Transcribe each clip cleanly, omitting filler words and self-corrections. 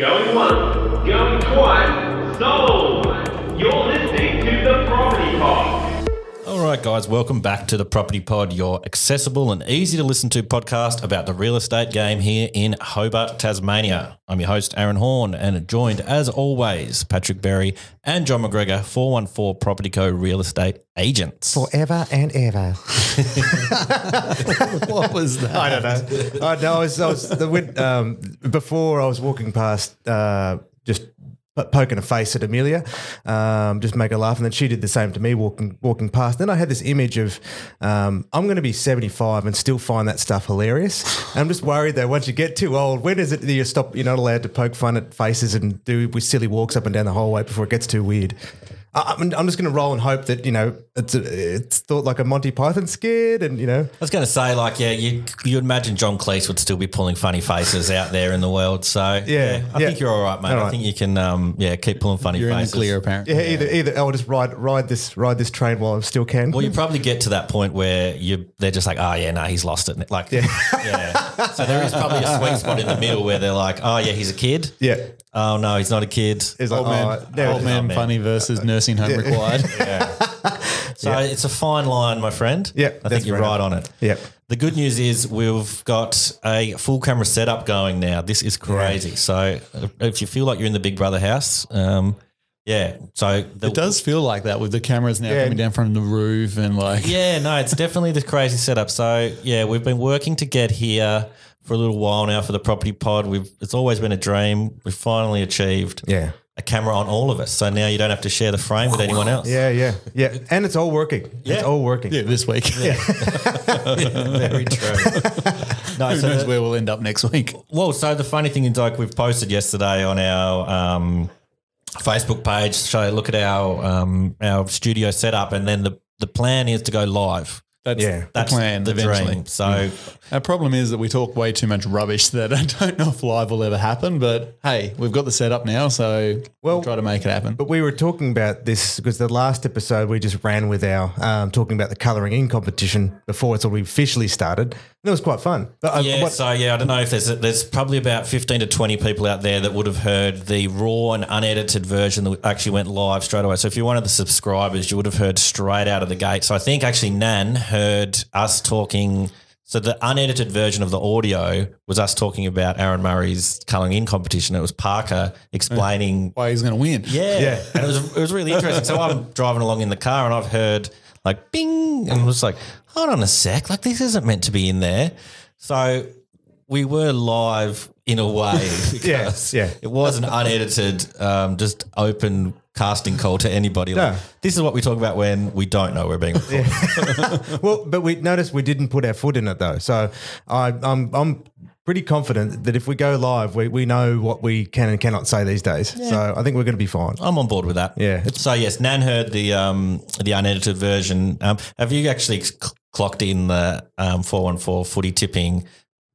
Going once, going twice, sold! You're listening to The Property Pod. All right, guys, welcome back to The Property Pod, your accessible and easy to listen to podcast about the real estate game here in Hobart, Tasmania. I'm your host, Aaron Horn, and joined, as always, Patrick Berry and John McGregor, 414 Property Co real estate agents. Forever and ever. What was that? I don't know. Before I was walking past just poking a face at Amelia, just make her laugh, and then she did the same to me walking past. Then I had this image of I'm going to be 75 and still find that stuff hilarious. And I'm just worried that once you get too old, when is it that you stop? You're not allowed to poke fun at faces and do silly walks up and down the hallway before it gets too weird. I'm just going to roll and hope that, you know, it's thought like a Monty Python skit, and, you know. I was going to say, like, yeah, you imagine John Cleese would still be pulling funny faces out there in the world. So, yeah, I think you're all right, mate. All right. I think you can, keep pulling funny faces. You're in the clear, apparently. Yeah, either I'll just ride this train while I still can. Well, you probably get to that point where they're just like, oh, yeah, no, he's lost it. Like, yeah. So there is probably a sweet spot in the middle where they're like, oh, yeah, he's a kid. Yeah. Oh, no, he's not a kid. He's like, old man funny versus nursing home required. So it's a fine line, my friend. Yeah, I think you're right on it. Yeah. The good news is we've got a full camera setup going now. This is crazy. Yeah. So if you feel like you're in the Big Brother house, so it does feel like that with the cameras now coming down from the roof and like. Yeah, no, it's definitely the crazy setup. So yeah, we've been working to get here for a little while now for the Property Pod. It's always been a dream. We've finally achieved a camera on all of us. So now you don't have to share the frame with anyone else. Yeah. And it's all working. Yeah. It's all working. Yeah, this week. Yeah. Very true. No, who knows where we'll end up next week. Well, so the funny thing is, like, we've posted yesterday on our Facebook page, look at our studio setup, and then the plan is to go live. That's the plan eventually. Dream. So our problem is that we talk way too much rubbish that I don't know if live will ever happen. But hey, we've got the setup now, so we'll try to make it happen. But we were talking about this because the last episode we just ran with our talking about the colouring in competition before it's already officially started. And it was quite fun. But I don't know if there's probably about 15 to 20 people out there that would have heard the raw and unedited version that actually went live straight away. So if you're one of the subscribers, you would have heard straight out of the gate. So I think actually Nan heard us talking. So the unedited version of the audio was us talking about Aaron Murray's colouring in competition. It was Parker explaining why he's going to win. Yeah. And it was really interesting. So I'm driving along in the car and I've heard like bing, and I was like, hold on a sec, like this isn't meant to be in there. So we were live in a way because it was an unedited, just open casting call to anybody. No. Like, this is what we talk about when we don't know we're being recorded. Yeah. Well, but we noticed we didn't put our foot in it though. So I'm pretty confident that if we go live, we know what we can and cannot say these days. Yeah. So I think we're going to be fine. I'm on board with that. Yeah. So yes, Nan heard the unedited version. Have you actually clocked in the 414 footy tipping?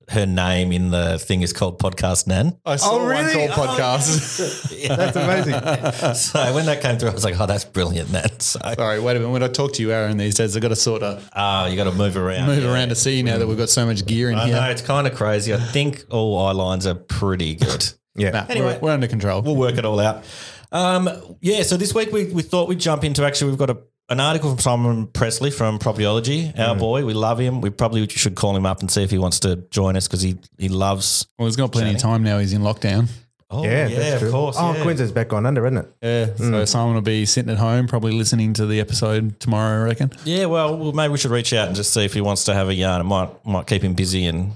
Her name in the thing is called Podcast Nan. I saw one called Podcast. That's amazing. So when that came through, I was like, oh, that's brilliant, Nan. So. Sorry, wait a minute. When I talk to you, Aaron, these days, I've got to sort of you got to move around to see you now that we've got so much gear in here. I know, it's kind of crazy. I think all eye lines are pretty good. Anyway, we're under control. We'll work it all out. So this week we thought we'd jump into actually we've got an article from Simon Presley from Propertyology, our boy. We love him. We probably should call him up and see if he wants to join us because he loves. Well, he's got plenty of time now. He's in lockdown. Oh, yeah, of course. Oh, yeah. Queensland's back on under, isn't it? Yeah. So Simon will be sitting at home probably listening to the episode tomorrow, I reckon. Yeah, well, maybe we should reach out and just see if he wants to have a yarn. It might keep him busy and.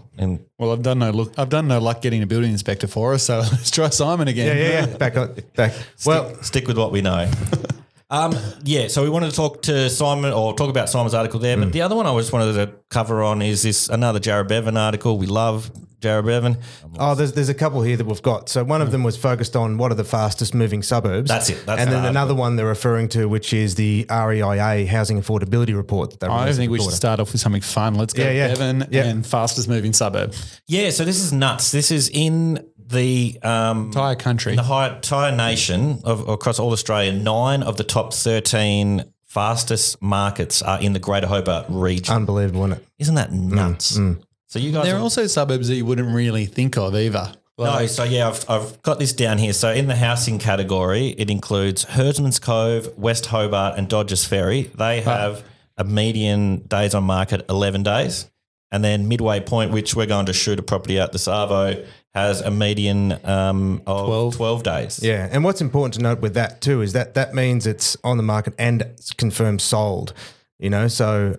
Well, I've done no luck getting a building inspector for us, so let's try Simon again. Yeah. Back on. Back. Stick with what we know. So we wanted to talk about Simon's article there, but the other one I just wanted to cover on is this another Jarrah Bevan article. We love Jarrah Bevan. Oh, there's a couple here that we've got. So one of them was focused on what are the fastest moving suburbs. That's it. That's and then another one they're referring to, which is the REIA Housing Affordability Report. That I think we should start off with something fun. Let's go Bevan and fastest moving suburb. Yeah, so this is nuts. This is in the entire country, the entire nation across all Australia. 9 of the top 13 fastest markets are in the Greater Hobart region. Unbelievable, isn't it? Isn't that nuts? So you guys, there are also suburbs that you wouldn't really think of either. Well, no, so yeah, I've got this down here. So in the housing category, it includes Herdsmans Cove, West Hobart and Dodges Ferry. They have a median days on market 11 days. And then Midway Point, which we're going to shoot a property at this Arvo, has a median of 12 days. Yeah, and what's important to note with that too is that that means it's on the market and it's confirmed sold, you know, so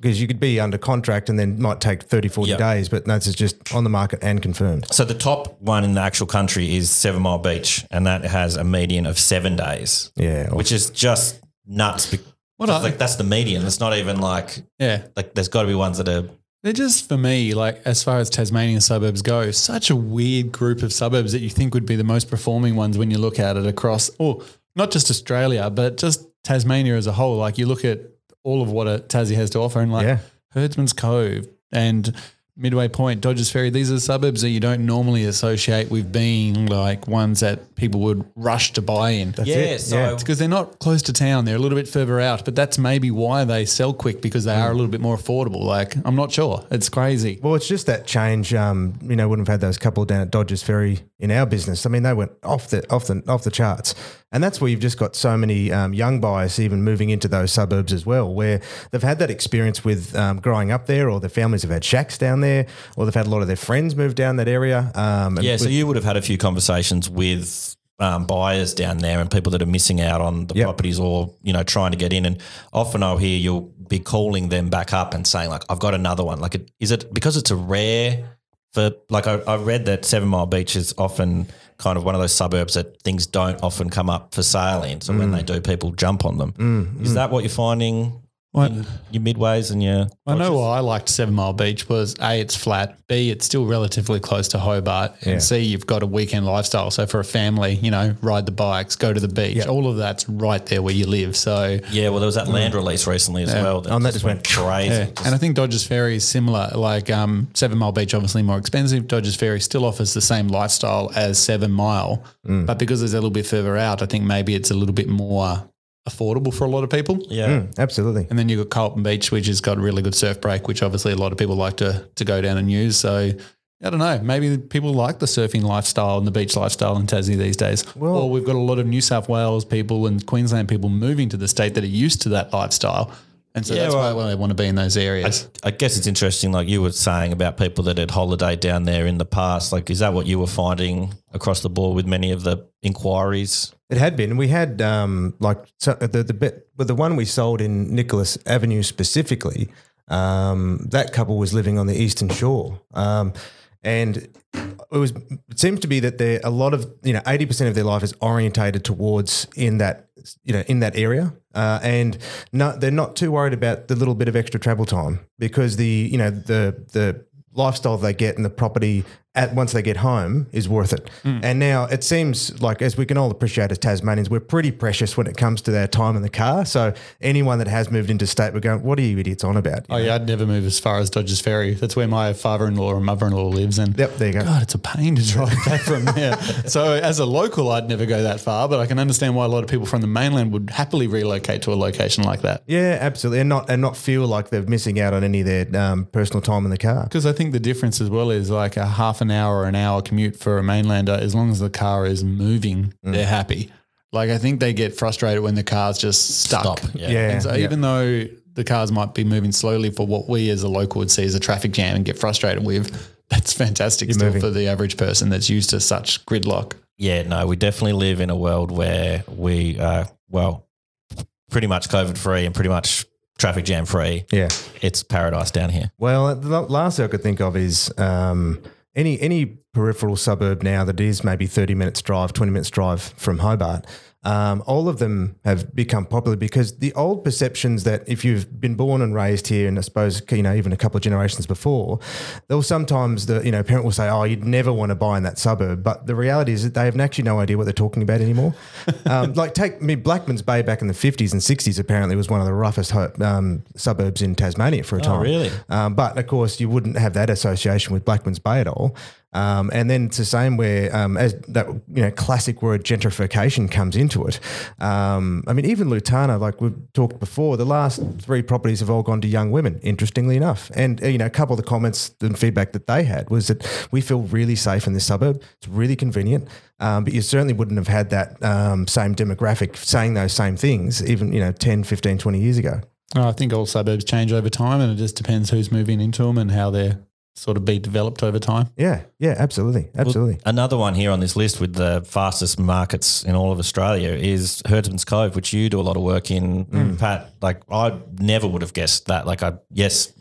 because you could be under contract and then might take 30, 40 days, but that's just on the market and confirmed. So the top one in the actual country is 7 Mile Beach, and that has a median of 7 days, which is just nuts. Like that's the median. It's not even like like there's got to be ones that are. They're just, for me, like as far as Tasmanian suburbs go, such a weird group of suburbs that you think would be the most performing ones when you look at it across, or not just Australia, but just Tasmania as a whole. Like you look at all of what a Tassie has to offer and like Herdsman's Cove and Midway Point, Dodges Ferry, these are suburbs that you don't normally associate with being like ones that people would rush to buy in. So it's because they're not close to town. They're a little bit further out, but that's maybe why they sell quick, because they are a little bit more affordable. Like, I'm not sure. It's crazy. Well, it's just that change. You know, wouldn't have had those couple down at Dodges Ferry in our business. I mean, they went off the charts. And that's where you've just got so many young buyers even moving into those suburbs as well, where they've had that experience with growing up there, or their families have had shacks down there, or they've had a lot of their friends move down that area. So you would have had a few conversations with buyers down there and people that are missing out on the properties or, you know, trying to get in. And often I'll hear you'll be calling them back up and saying, like, I've got another one. Like, is it because it's a rare for – like I read that 7 Mile Beach is often – kind of one of those suburbs that things don't often come up for sale in. So when they do, people jump on them. Is that what you're finding in your Midways and your – I know why I liked 7 Mile Beach was, A, it's flat, B, it's still relatively close to Hobart, and C, you've got a weekend lifestyle. So for a family, you know, ride the bikes, go to the beach, all of that's right there where you live. So – yeah, well, there was that land release recently as well. That just went crazy. Yeah. And I think Dodges Ferry is similar. Like 7 Mile Beach, obviously more expensive. Dodges Ferry still offers the same lifestyle as 7 Mile, but because it's a little bit further out, I think maybe it's a little bit more – affordable for a lot of people. Absolutely. And then you've got Carlton Beach, which has got a really good surf break, which obviously a lot of people like to go down and use. So I don't know, maybe people like the surfing lifestyle and the beach lifestyle in Tassie these days. Well, or we've got a lot of New South Wales people and Queensland people moving to the state that are used to that lifestyle. And so that's why they want to be in those areas. I guess it's interesting, like you were saying about people that had holidayed down there in the past. Like, is that what you were finding across the board with many of the inquiries? It had been. We had the one we sold in Nicholas Avenue specifically, that couple was living on the Eastern Shore. And it seems to be that there a lot of, you know, 80% of their life is orientated towards in that area. And no, they're not too worried about the little bit of extra travel time, because the lifestyle they get in the property once they get home is worth it. And now it seems like, as we can all appreciate as Tasmanians, we're pretty precious when it comes to their time in the car. So anyone that has moved into state, we're going, what are you idiots on about? I'd never move as far as Dodges Ferry. That's where my father-in-law and mother-in-law lives. And there you go. God, it's a pain to drive back from there. So as a local, I'd never go that far, but I can understand why a lot of people from the mainland would happily relocate to a location like that. Yeah, absolutely. And not feel like they're missing out on any of their personal time in the car. Because I think the difference as well is like a half an hour or an hour commute for a mainlander, as long as the car is moving, they're happy. Like, I think they get frustrated when the car's just stuck. And so even though the cars might be moving slowly for what we as a local would see as a traffic jam and get frustrated with, that's fantastic for the average person that's used to such gridlock. Yeah, no, we definitely live in a world where we are, well, pretty much COVID-free and pretty much traffic jam-free. Yeah. It's paradise down here. Well, the last thing I could think of is any peripheral suburb now that is maybe 30 minutes drive, 20 minutes drive from Hobart, all of them have become popular, because the old perceptions that if you've been born and raised here, and I suppose, you know, even a couple of generations before, they'll sometimes, parent will say, oh, you'd never want to buy in that suburb. But the reality is that they have actually no idea what they're talking about anymore. Like Blackmans Bay back in the 50s and 60s apparently was one of the roughest suburbs in Tasmania for a time. Oh, really? But, of course, you wouldn't have that association with Blackmans Bay at all. And then it's the same where, as that, you know, classic word gentrification comes into it. I mean, even Lutana, like we've talked before, the last three properties have all gone to young women, interestingly enough. And, you know, a couple of the comments and feedback that they had was that we feel really safe in this suburb. It's really convenient. But you certainly wouldn't have had that same demographic saying those same things even, you know, 10, 15, 20 years ago. I think all suburbs change over time, and it just depends who's moving into them and how they're sort of be developed over time. Yeah, absolutely, absolutely. Well, another one here on this list with the fastest markets in all of Australia is Herdsmans Cove, which you do a lot of work in, Pat. Like I never would have guessed that. Like yes,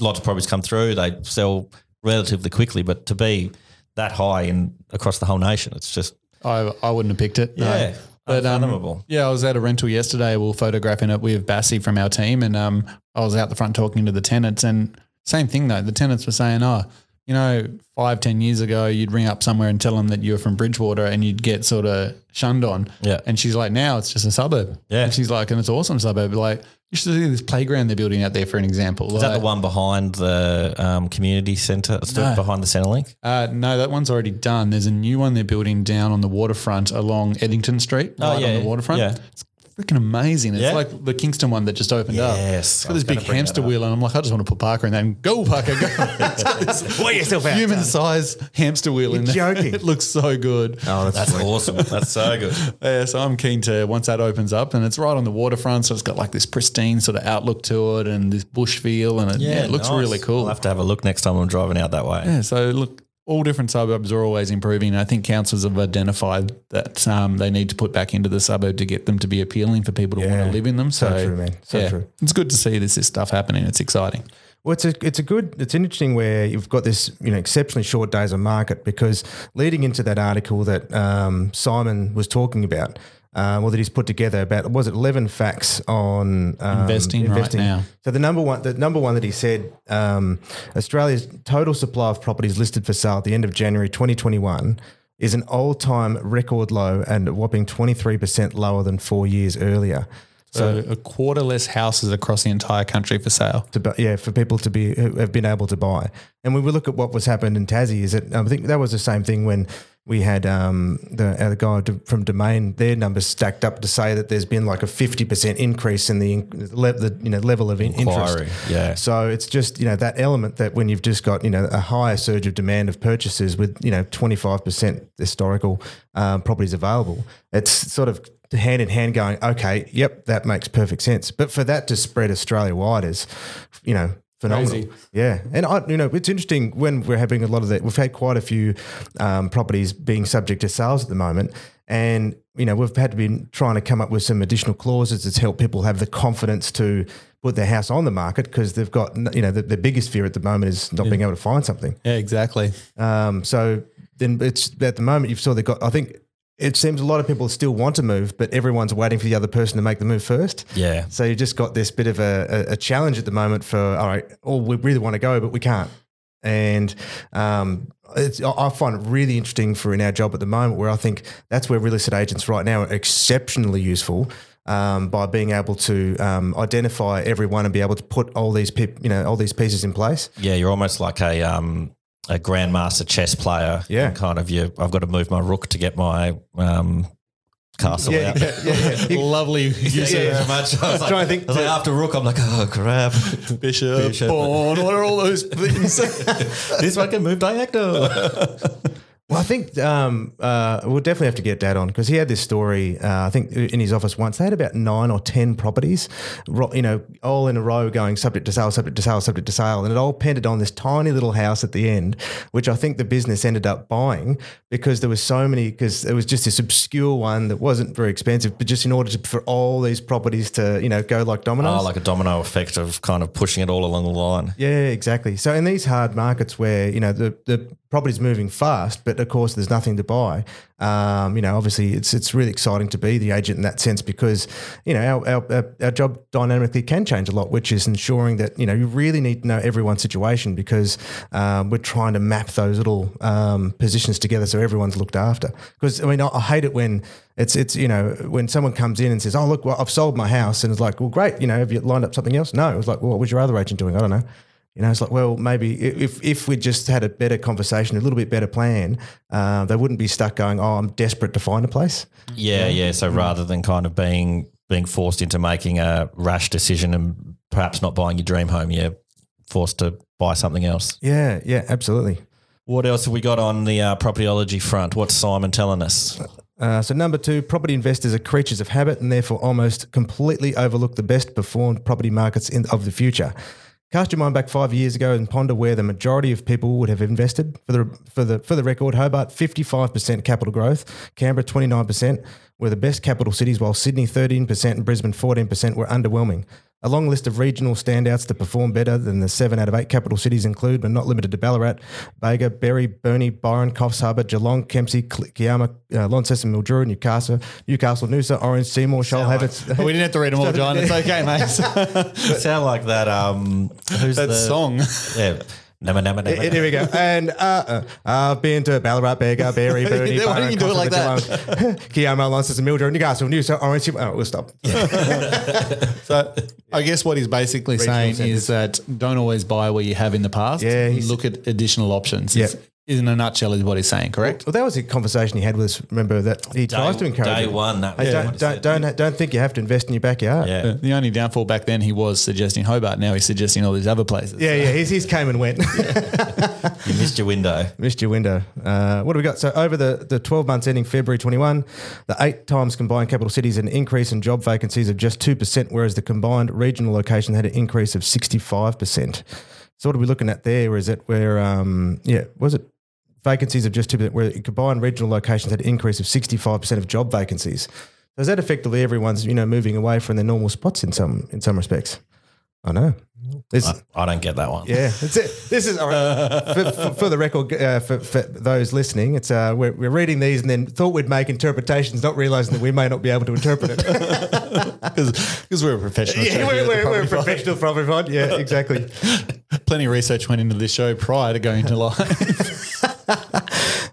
lots of properties come through, they sell relatively quickly, but to be that high in across the whole nation, it's just I wouldn't have picked it. Yeah. No. But, I was at a rental yesterday. We were photographing it with Bassie from our team, and I was out the front talking to the tenants, and same thing though. The tenants were saying, oh, you know, 5-10 years ago you'd ring up somewhere and tell them that you were from Bridgewater and you'd get sort of shunned on. Yeah. And she's like, now it's just a suburb. Yeah. And she's like, and it's an awesome suburb. Like, you should see this playground they're building out there, for an example. Is that the one behind the community centre, behind the Centrelink? No, that one's already done. There's a new one they're building down on the waterfront along Eddington Street, on the waterfront. Yeah. It's freaking amazing. It's like the Kingston one that just opened up. Yes. It's got this big hamster wheel, and I'm like, I just want to put Parker in that and go, Parker, go. It's got this human-sized hamster wheel in there. You're joking. It looks so good. Oh, that's awesome. That's so good. Yeah, so I'm keen to, once that opens up, and it's right on the waterfront, so it's got like this pristine sort of outlook to it and this bush feel, and it looks really cool. I'll have to have a look next time I'm driving out that way. Yeah, so look, all different suburbs are always improving, and I think councils have identified that they need to put back into the suburb to get them to be appealing for people to want to live in them. So true, man. So true. It's good to see this stuff happening. It's exciting. Well, it's interesting where you've got this, you know, exceptionally short days of market, because leading into that article that Simon was talking about, that he's put together about, was it 11 facts on investing right now? So the number one that he said, Australia's total supply of properties listed for sale at the end of January 2021 is an all-time record low and a whopping 23% lower than 4 years earlier. So a quarter less houses across the entire country for sale. For people who have been able to buy. And when we look at what was happened in Tassie, is that I think that was the same thing when we had the guy from Domain, their numbers stacked up to say that there's been like a 50% increase in the level of inquiry. Interest. Yeah. So it's just, you know, that element that when you've just got, you know, a higher surge of demand of purchases with, you know, 25% historical properties available, it's sort of hand in hand going, okay, yep, that makes perfect sense. But for that to spread Australia wide is, you know, phenomenal. Crazy. Yeah. And it's interesting when we're having a lot of that. We've had quite a few properties being subject to sales at the moment. And, you know, we've had to be trying to come up with some additional clauses to help people have the confidence to put their house on the market, because they've got, you know, the biggest fear at the moment is not being able to find something. Yeah, exactly. So then it's at the moment you've sort of got, I think, it seems a lot of people still want to move, but everyone's waiting for the other person to make the move first. Yeah. So you've just got this bit of a challenge at the moment for, all right, we really want to go, but we can't. And I find it really interesting in our job at the moment, where I think that's where real estate agents right now are exceptionally useful, by being able to identify everyone and be able to put all these pieces in place. Yeah, you're almost like a grandmaster chess player. Yeah. Kind of I've got to move my rook to get my castle out. Yeah. Lovely. You said so much. I was like, after rook, I'm like, oh, crap. Bishop. Pawn. What are all those things? This one can move diagonal. Well, I think we'll definitely have to get Dad on, because he had this story, I think, in his office once. They had about 9 or 10 properties, you know, all in a row going subject to sale, subject to sale, subject to sale. And it all pended on this tiny little house at the end, which I think the business ended up buying because there was so many, because it was just this obscure one that wasn't very expensive, but just in order for all these properties to, you know, go like dominoes. Oh, like a domino effect of kind of pushing it all along the line. Yeah, exactly. So in these hard markets where, you know, the property's moving fast, but of course there's nothing to buy. You know, obviously it's really exciting to be the agent in that sense, because, you know, our job dynamically can change a lot, which is ensuring that, you know, you really need to know everyone's situation, because we're trying to map those little positions together so everyone's looked after. Because I mean, I hate it when it's you know, when someone comes in and says, oh look, well, I've sold my house, and it's like, well, great, you know, have you lined up something else? No, it's like, well, what was your other agent doing? I don't know. You know, it's like, well, maybe if we just had a better conversation, a little bit better plan, they wouldn't be stuck going, oh, I'm desperate to find a place. Yeah. So rather than kind of being forced into making a rash decision and perhaps not buying your dream home, you're forced to buy something else. Yeah, absolutely. What else have we got on the propertyology front? What's Simon telling us? So number two, property investors are creatures of habit and therefore almost completely overlook the best performed property markets of the future. Cast your mind back 5 years ago and ponder where the majority of people would have invested. For the record, Hobart 55% capital growth, Canberra 29% were the best capital cities, while Sydney 13% and Brisbane 14% were underwhelming. A long list of regional standouts that perform better than the 7 out of 8 capital cities include, but not limited to, Ballarat, Bega, Berry, Burnie, Byron, Coffs Harbour, Geelong, Kempsey, Kiama, Launceston, Mildura, Newcastle, Noosa, Orange, Seymour, Shoalhaven. Like, we didn't have to read them all, John. It's okay, mate. Sound like that. Who's that song? Yeah. Nama. Here we go. And I've been to Ballarat, Bega, Berry, Burnie, Why Byron, do you do it like that? Kiama, Launceston, Mildura, Newcastle, Noosa, Orange. Oh, we'll stop. So I guess what he's basically saying is that don't always buy what you have in the past. Yeah, look at additional options. Yeah. In a nutshell is what he's saying, correct? Well, that was a conversation he had with us, remember, that he tries to encourage. Day one. That was don't think you have to invest in your backyard. Yeah. The only downfall back then, he was suggesting Hobart. Now he's suggesting all these other places. Yeah. He's came and went. Yeah. You missed your window. What have we got? So over the 12 months ending February 21, the 8 times combined capital cities had an increase in job vacancies of just 2%, whereas the combined regional location had an increase of 65%. So what are we looking at there? Is it where, vacancies of just 2%, where combined regional locations had an increase of 65% of job vacancies? So is that effectively everyone's, moving away from their normal spots in some respects? I know. I don't get that one. Yeah, that's it. This is all right. for the record, for those listening, it's we're reading these and then thought we'd make interpretations, not realising that we may not be able to interpret it because we're a professional. Yeah, we're a professional property pod. Yeah, exactly. Plenty of research went into this show prior to going to live.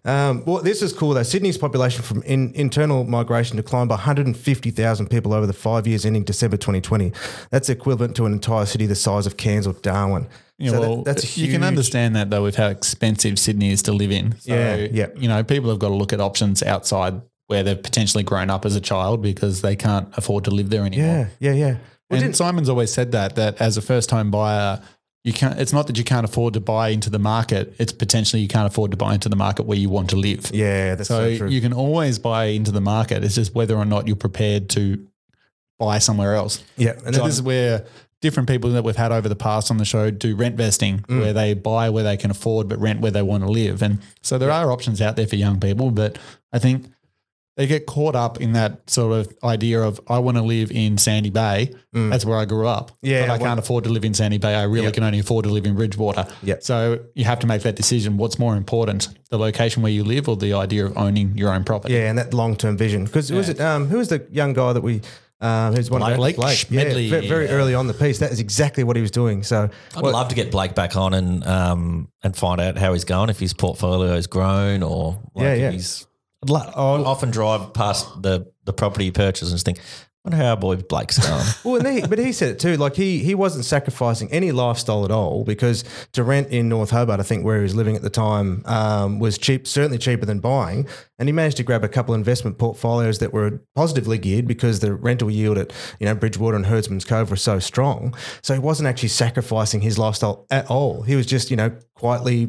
Well, this is cool though. Sydney's population from internal migration declined by 150,000 people over the 5 years ending December 2020. That's equivalent to an entire city the size of Cairns or Darwin. Yeah, so that's huge. You can understand that though with how expensive Sydney is to live in. So, yeah. People have got to look at options outside where they've potentially grown up as a child because they can't afford to live there anymore. Yeah. Well, and Simon's always said that as a first-time buyer, it's not that you can't afford to buy into the market. It's potentially you can't afford to buy into the market where you want to live. Yeah, that's so true. You can always buy into the market. It's just whether or not you're prepared to buy somewhere else. Yeah. And this is where different people that we've had over the past on the show do rent vesting, where they buy where they can afford but rent where they want to live. And so there are options out there for young people, but I think they get caught up in that sort of idea of I want to live in Sandy Bay. That's where I grew up. Yeah, but I can't afford to live in Sandy Bay. I really can only afford to live in Bridgewater. Yep. So you have to make that decision. What's more important, the location where you live or the idea of owning your own property? Yeah, and that long-term vision. Because was it who was the young guy that we – who's one Blake Schmidley. Yeah, very early on the piece. That is exactly what he was doing. So I'd love to get Blake back on and find out how he's going, if his portfolio's grown or I often drive past the property he purchased and just think, I wonder how our boy Blake's going. Well, and he said it too. Like he wasn't sacrificing any lifestyle at all because to rent in North Hobart, I think where he was living at the time, was cheap, certainly cheaper than buying. And he managed to grab a couple of investment portfolios that were positively geared because the rental yield at Bridgewater and Herdsmans Cove were so strong. So he wasn't actually sacrificing his lifestyle at all. He was just quietly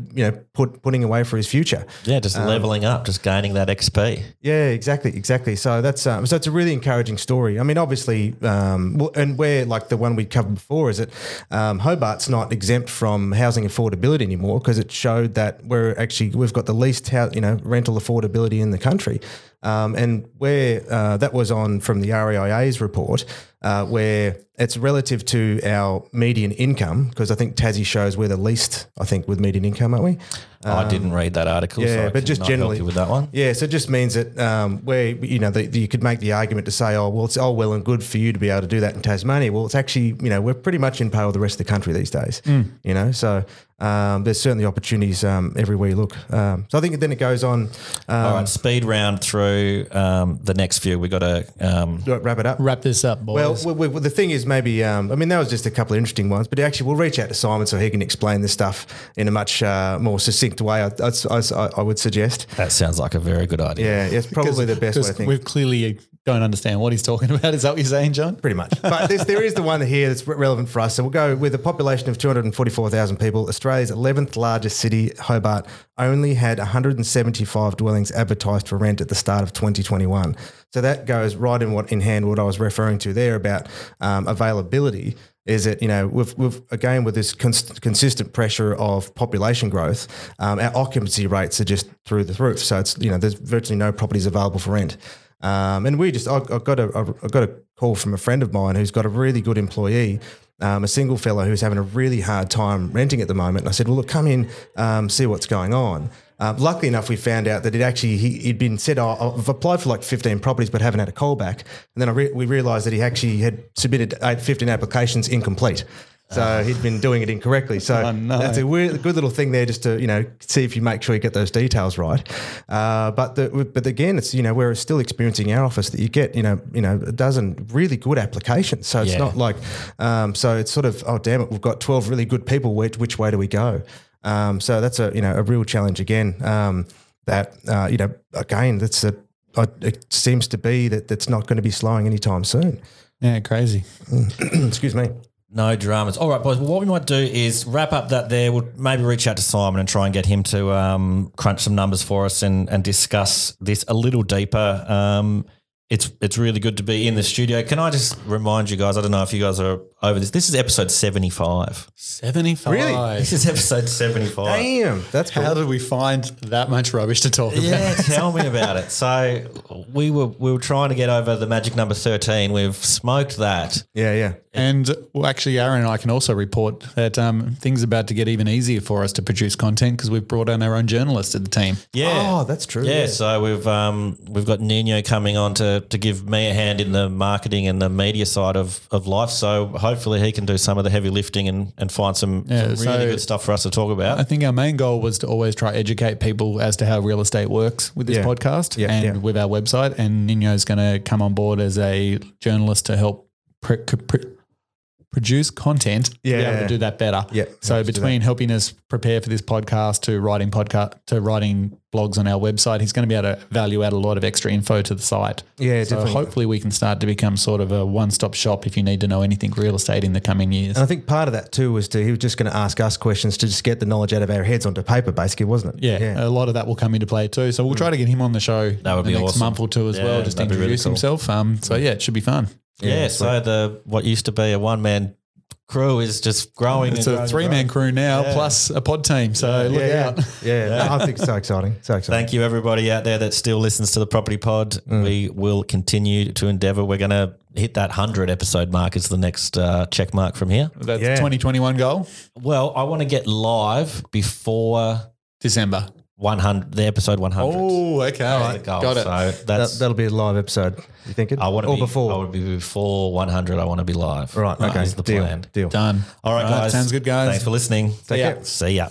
putting away for his future. Yeah, just leveling up, just gaining that XP. Yeah, exactly. So that's so it's a really encouraging story. I mean, obviously, and where like the one we covered before is that Hobart's not exempt from housing affordability anymore because it showed that we've got the least rental affordability in the country, and where that was on from the REIA's report, where it's relative to our median income, because I think Tassie shows we're the least, I think, with median income, aren't we? I didn't read that article, so I but just generally help you with that one. Yeah, so it just means that where you could make the argument to say, it's all well and good for you to be able to do that in Tasmania. Well, it's actually we're pretty much in par with the rest of the country these days, so. There's certainly opportunities everywhere you look. So I think then it goes on. All right, speed round through. So the next few, we got to wrap it up. Wrap this up, boys. Well, the thing is maybe, I mean, that was just a couple of interesting ones, but actually we'll reach out to Simon so he can explain this stuff in a much more succinct way, I would suggest. That sounds like a very good idea. Yeah, it's probably the best way to think. We've clearly don't understand what he's talking about. Is that what you're saying, John? Pretty much. But there is the one here that's relevant for us. So we'll go with a population of 244,000 people. Australia's 11th largest city, Hobart, only had 175 dwellings advertised for rent at the start of 2021. So that goes right in hand what I was referring to there about availability. Is that, you know, we've again, with this consistent pressure of population growth, our occupancy rates are just through the roof. So it's, you know, there's virtually no properties available for rent. And we just, I got a call from a friend of mine who's got a really good employee, a single fellow who's having a really hard time renting at the moment. And I said, well, look, come in, see what's going on. Luckily enough, we found out that he'd been said, oh, I've applied for like 15 properties but haven't had a callback. And then we realised that he actually had submitted 15 applications incomplete. So he'd been doing it incorrectly. So that's a good little thing there, just to, you know, see if you make sure you get those details right. But again, it's, you know, we're still experiencing our office that you get, you know, a dozen really good applications. So it's not like, so it's sort of, oh damn it, we've got 12 really good people. Which way do we go? So that's a real challenge again. It seems to be that that's not going to be slowing anytime soon. Yeah, crazy. Excuse me. No dramas. All right, boys. Well, what we might do is wrap up that there. We'll maybe reach out to Simon and try and get him to crunch some numbers for us and discuss this a little deeper. It's really good to be in the studio. Can I just remind you guys, I don't know if you guys are over this. This is episode 75. 75? Really? This is episode 75. Damn. That's cool. How did we find that much rubbish to talk about? Yeah, tell me about it. So we were trying to get over the magic number 13. We've smoked that. Yeah. And well, actually, Aaron and I can also report that things are about to get even easier for us to produce content because we've brought on our own journalist to the team. Yeah. Oh, that's true. Yeah, so we've got Nino coming on to give me a hand in the marketing and the media side of life. So hopefully he can do some of the heavy lifting and find some really good stuff for us to talk about. I think our main goal was to always try to educate people as to how real estate works with this podcast with our website. And Nino's going to come on board as a journalist to help produce content to be able to do that better. Yeah. So between helping us prepare for this podcast to writing blogs on our website, he's going to be able to value add a lot of extra info to the site. Yeah, so definitely. Hopefully we can start to become sort of a one-stop shop if you need to know anything real estate in the coming years. And I think part of that too was he was just going to ask us questions to just get the knowledge out of our heads onto paper basically, wasn't it? Yeah, a lot of that will come into play too. So we'll try to get him on the show next month or two as well, just introduce himself. It should be fun. Yeah, so what used to be a one-man crew is just growing. It's a three-man crew now plus a pod team, so look out. Yeah. I think it's so exciting. Thank you, everybody out there that still listens to the Property Pod. We will continue to endeavour. We're going to hit that 100 episode mark is the next check mark from here. That's the 2021 goal? Well, I want to get live before December. 100, the episode 100. Oh, okay. Right. Got it. So that'll be a live episode, you thinking? I want to be before 100. I want to be live. Right. Okay. That's the plan. Deal. Done. All right, guys. Sounds good, guys. Thanks for listening. Take care. See ya.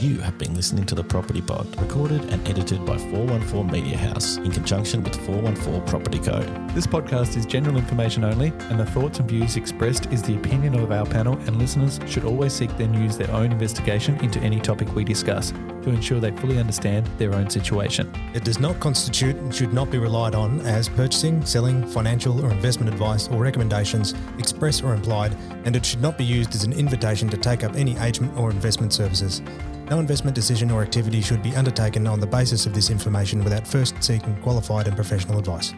You have been listening to The Property Pod, recorded and edited by 414 Media House in conjunction with 414 Property Co. This podcast is general information only, and the thoughts and views expressed is the opinion of our panel, and listeners should always seek their news their own investigation into any topic we discuss to ensure they fully understand their own situation. It does not constitute and should not be relied on as purchasing, selling, financial or investment advice or recommendations, express or implied, and it should not be used as an invitation to take up any agent or investment services. No investment decision or activity should be undertaken on the basis of this information without first seeking qualified and professional advice.